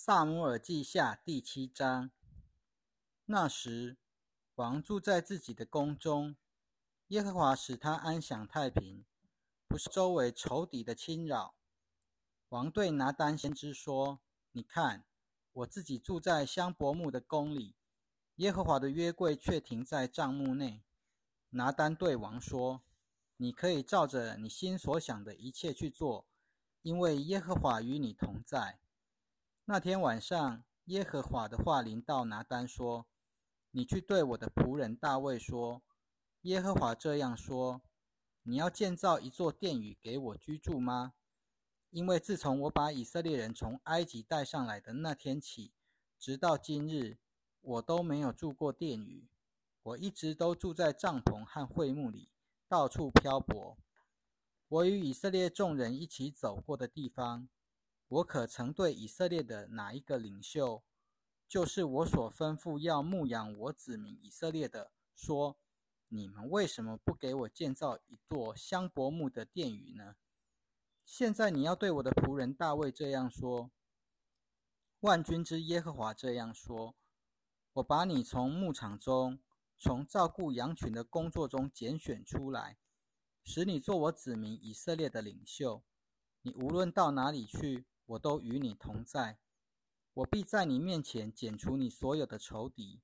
撒母耳记下第7章。那时，王住在自己的宫中，耶和华使他安享太平，不受周围仇敌的侵扰。王对拿单先知说：“你看，我自己住在香柏木的宫里，耶和华的约柜却停在帐幕内。”拿单对王说：“你可以照着你心所想的一切去做，因为耶和华与你同在。”那天晚上，耶和华的话临到拿单说：“你去对我的仆人大卫说，耶和华这样说：你要建造一座殿宇给我居住吗？因为自从我把以色列人从埃及带上来的那天起，直到今日，我都没有住过殿宇，我一直都住在帐篷和会幕里，到处漂泊。我与以色列众人一起走过的地方，我可曾对以色列的哪一个领袖，就是我所吩咐要牧养我子民以色列的，说：你们为什么不给我建造一座香柏木的殿宇呢？现在你要对我的仆人大卫这样说：万军之耶和华这样说：我把你从牧场中，从照顾羊群的工作中拣选出来，使你做我子民以色列的领袖。你无论到哪里去，我都与你同在。我必在你面前剪除你所有的仇敌。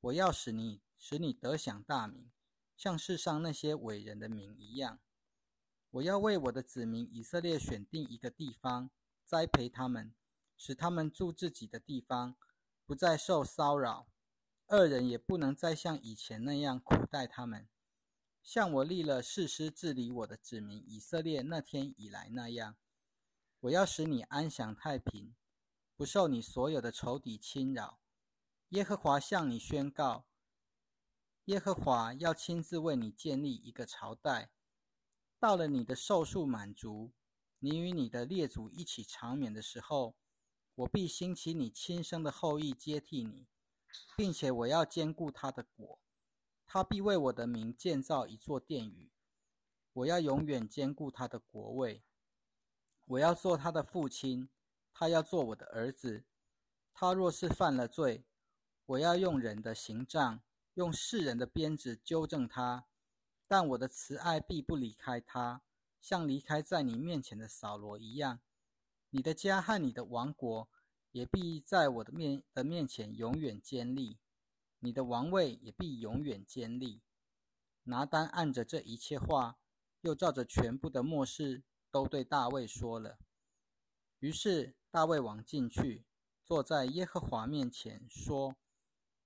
我要使你得享大名，像世上那些伟人的名一样。我要为我的子民以色列选定一个地方，栽培他们，使他们住自己的地方，不再受骚扰。恶人也不能再像以前那样苦待他们，像我立了士师治理我的子民以色列那天以来那样。我要使你安享太平，不受你所有的仇敌侵扰。耶和华向你宣告，耶和华要亲自为你建立一个朝代。到了你的寿数满足，你与你的列祖一起长眠的时候，我必兴起你亲生的后裔接替你，并且我要坚固他的国。他必为我的名建造一座殿宇，我要永远坚固他的国位。我要做他的父亲，他要做我的儿子。他若是犯了罪，我要用人的刑杖，用世人的鞭子纠正他。但我的慈爱必不离开他，像离开在你面前的扫罗一样。你的家和你的王国也必在我的 面前永远坚立，你的王位也必永远坚立。拿单按着这一切话，又照着全部的末世，都对大卫说了。于是大卫王进去，坐在耶和华面前，说：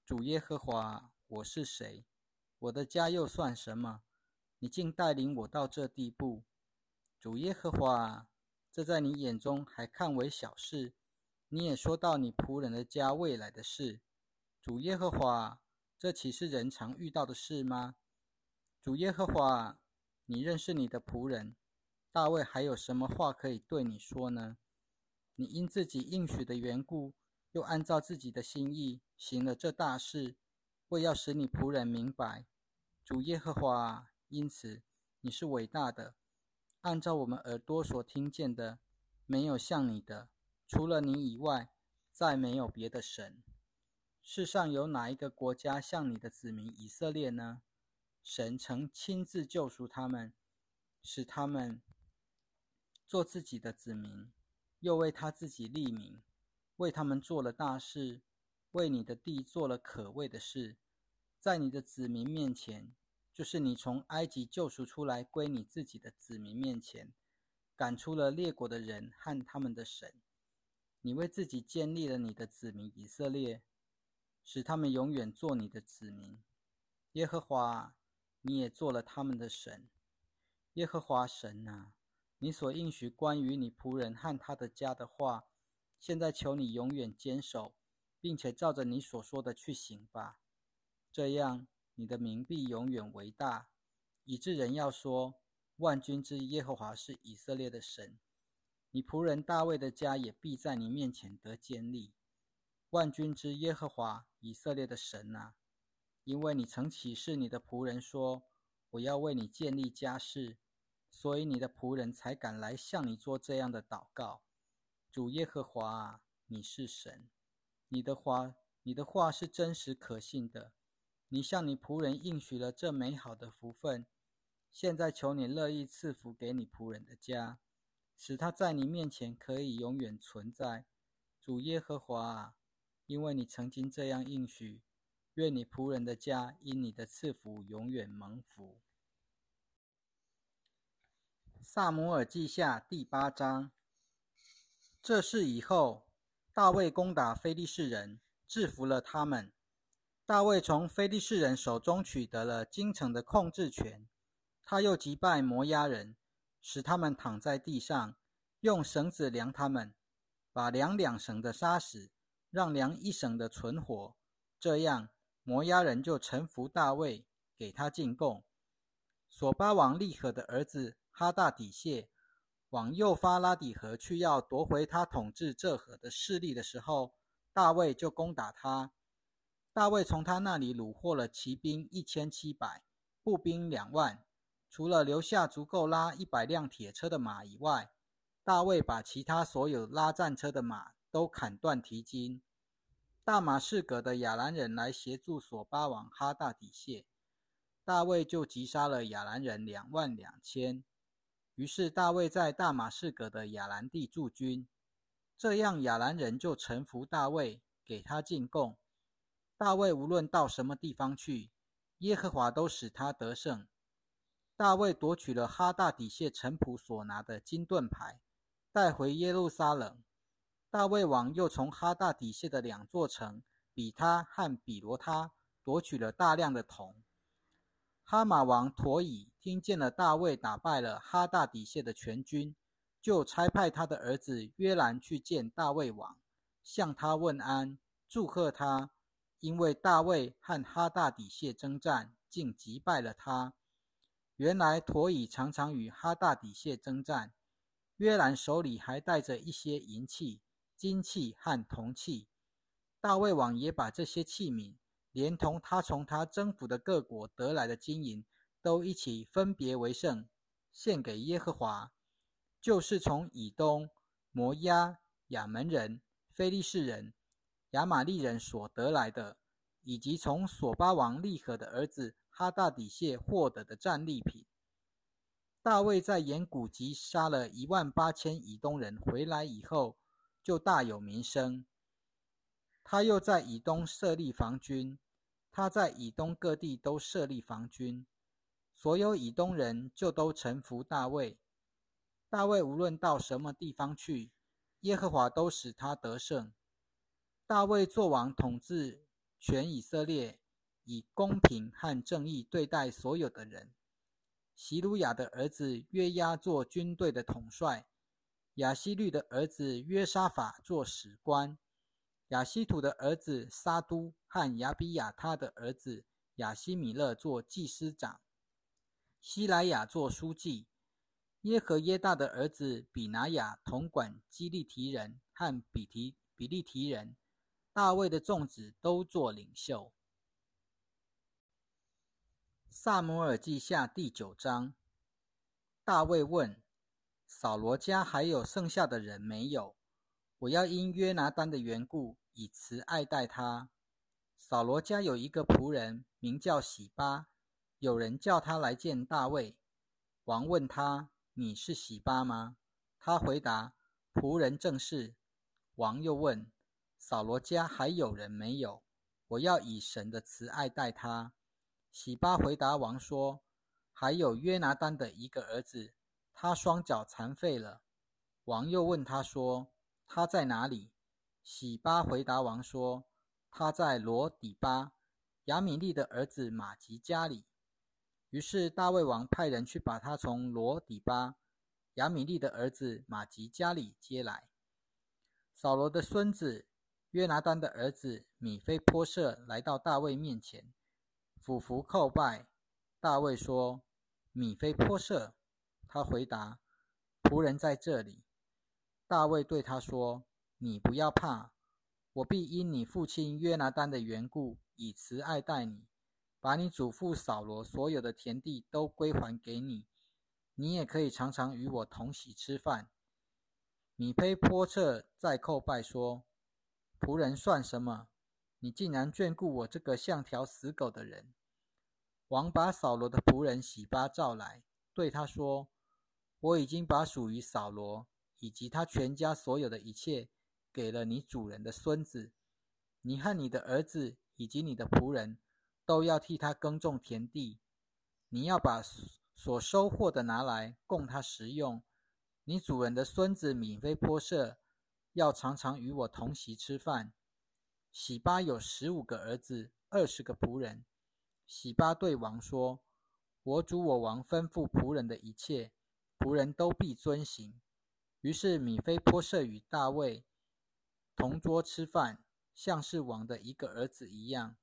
主耶和华，我是谁？我的家又算什么？你竟带领我到这地步。主耶和华，这在你眼中还看为小事，你也说到你仆人的家未来的事。主耶和华，这岂是人常遇到的事吗？主耶和华，你认识你的仆人大卫，还有什么话可以对你说呢？你因自己应许的缘故，又按照自己的心意行了这大事，为要使你仆人明白。主耶和华，因此你是伟大的，按照我们耳朵所听见的，没有像你的，除了你以外，再没有别的神。世上有哪一个国家像你的子民以色列呢？神曾亲自救赎他们，使他们做自己的子民，又为他自己立名，为他们做了大事，为你的地做了可畏的事。在你的子民面前，就是你从埃及救赎出来归你自己的子民面前，赶出了列国的人和他们的神。你为自己建立了你的子民以色列，使他们永远做你的子民。耶和华，你也做了他们的神。耶和华神啊，你所应许关于你仆人和他的家的话，现在求你永远坚守，并且照着你所说的去行吧。这样，你的名必永远为大，以致人要说：万军之耶和华是以色列的神。你仆人大卫的家也必在你面前得坚立。万军之耶和华以色列的神啊，因为你曾启示你的仆人说：我要为你建立家室，所以你的仆人才敢来向你做这样的祷告。主耶和华啊，你是神，你的话是真实可信的。你向你仆人应许了这美好的福分，现在求你乐意赐福给你仆人的家，使他在你面前可以永远存在。主耶和华啊，因为你曾经这样应许，愿你仆人的家因你的赐福永远蒙福。撒母耳记下第8章。这事以后，大卫攻打非利士人，制服了他们。大卫从非利士人手中取得了京城的控制权，他又击败摩押人，使他们躺在地上，用绳子量他们，把两绳的杀死，让1绳的存活。这样，摩押人就臣服大卫，给他进贡。所巴王利和的儿子哈大底谢往幼发拉底河去，要夺回他统治这河的势力的时候，大卫就攻打他。大卫从他那里掳获了骑兵1700，步兵2万。除了留下足够拉100辆铁车的马以外，大卫把其他所有拉战车的马都砍断蹄筋。大马士革的亚兰人来协助所巴王哈大底谢，大卫就击杀了亚兰人22000。于是大卫在大马士革的亚兰地驻军，这样亚兰人就臣服大卫，给他进贡。大卫无论到什么地方去，耶和华都使他得胜。大卫夺取了哈大底谢臣仆所拿的金盾牌，带回耶路撒冷。大卫王又从哈大底谢的2座城比他和比罗他夺取了大量的铜。哈马王陀以听见了大卫打败了哈大底谢的全军，就差派他的儿子约兰去见大卫王，向他问安，祝贺他，因为大卫和哈大底谢征战，竟击败了他。原来陀以常常与哈大底谢征战，约兰手里还带着一些银器、金器和铜器。大卫王也把这些器皿，连同他从他征服的各国得来的金银，都一起分别为圣，献给耶和华，就是从以东、摩押、亚扪人、非利士人、亚玛利人所得来的，以及从所巴王利和的儿子哈大底谢获得的战利品。大卫在岩谷击杀了18000以东人，回来以后就大有名声。他又在以东设立防军，他在以东各地都设立防军，所有以东人就都臣服大卫。大卫无论到什么地方去，耶和华都使他得胜。大卫作王统治全以色列，以公平和正义对待所有的人。希鲁雅的儿子约押做军队的统帅，亚希律的儿子约沙法做史官，亚希土的儿子撒都和亚比亚他的儿子亚希米勒做祭司长，希莱雅做书记，耶和耶大的儿子比拿雅统管基利提人和比利提人。大卫的众子都做领袖。撒母耳记下第9章。大卫问：扫罗家还有剩下的人没有？我要因约拿单的缘故，以慈爱待他。扫罗家有一个仆人，名叫洗巴，有人叫他来见大卫。王问他：你是洗巴吗？他回答：仆人正是。王又问：扫罗家还有人没有？我要以神的慈爱待他。洗巴回答王说：还有约拿单的一个儿子，他双脚残废了。王又问他说：他在哪里？洗巴回答王说：他在罗底巴，亚米利的儿子马吉家里。于是大卫王派人去把他从罗底巴，亚米利的儿子马吉家里接来。扫罗的孙子约拿单的儿子米非波设来到大卫面前，俯伏叩拜。大卫说：米非波设。他回答：仆人在这里。大卫对他说：你不要怕，我必因你父亲约拿单的缘故，以慈爱待你，把你祖父扫罗所有的田地都归还给你，你也可以常常与我同席吃饭。米非波设再叩拜说：仆人算什么？你竟然眷顾我这个像条死狗的人！”王把扫罗的仆人洗巴召来，对他说：“我已经把属于扫罗以及他全家所有的一切给了你主人的孙子，你和你的儿子以及你的仆人都要替他耕种田地，你要把所收获的拿来供他食用。你主人的孙子米非波设要常常与我同席吃饭。”洗巴有15个儿子，20个仆人。洗巴对王说：“我主我王吩咐仆人的一切，仆人都必遵行。”于是米非波设与大卫同桌吃饭，像是王的一个儿子一样。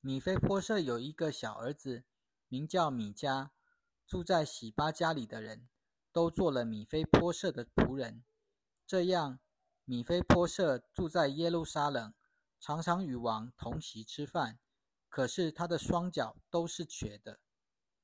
米非波设有一个小儿子，名叫米迦，住在洗巴家里的人都做了米非波设的仆人。这样，米非波设住在耶路撒冷，常常与王同席吃饭，可是他的双脚都是瘸的。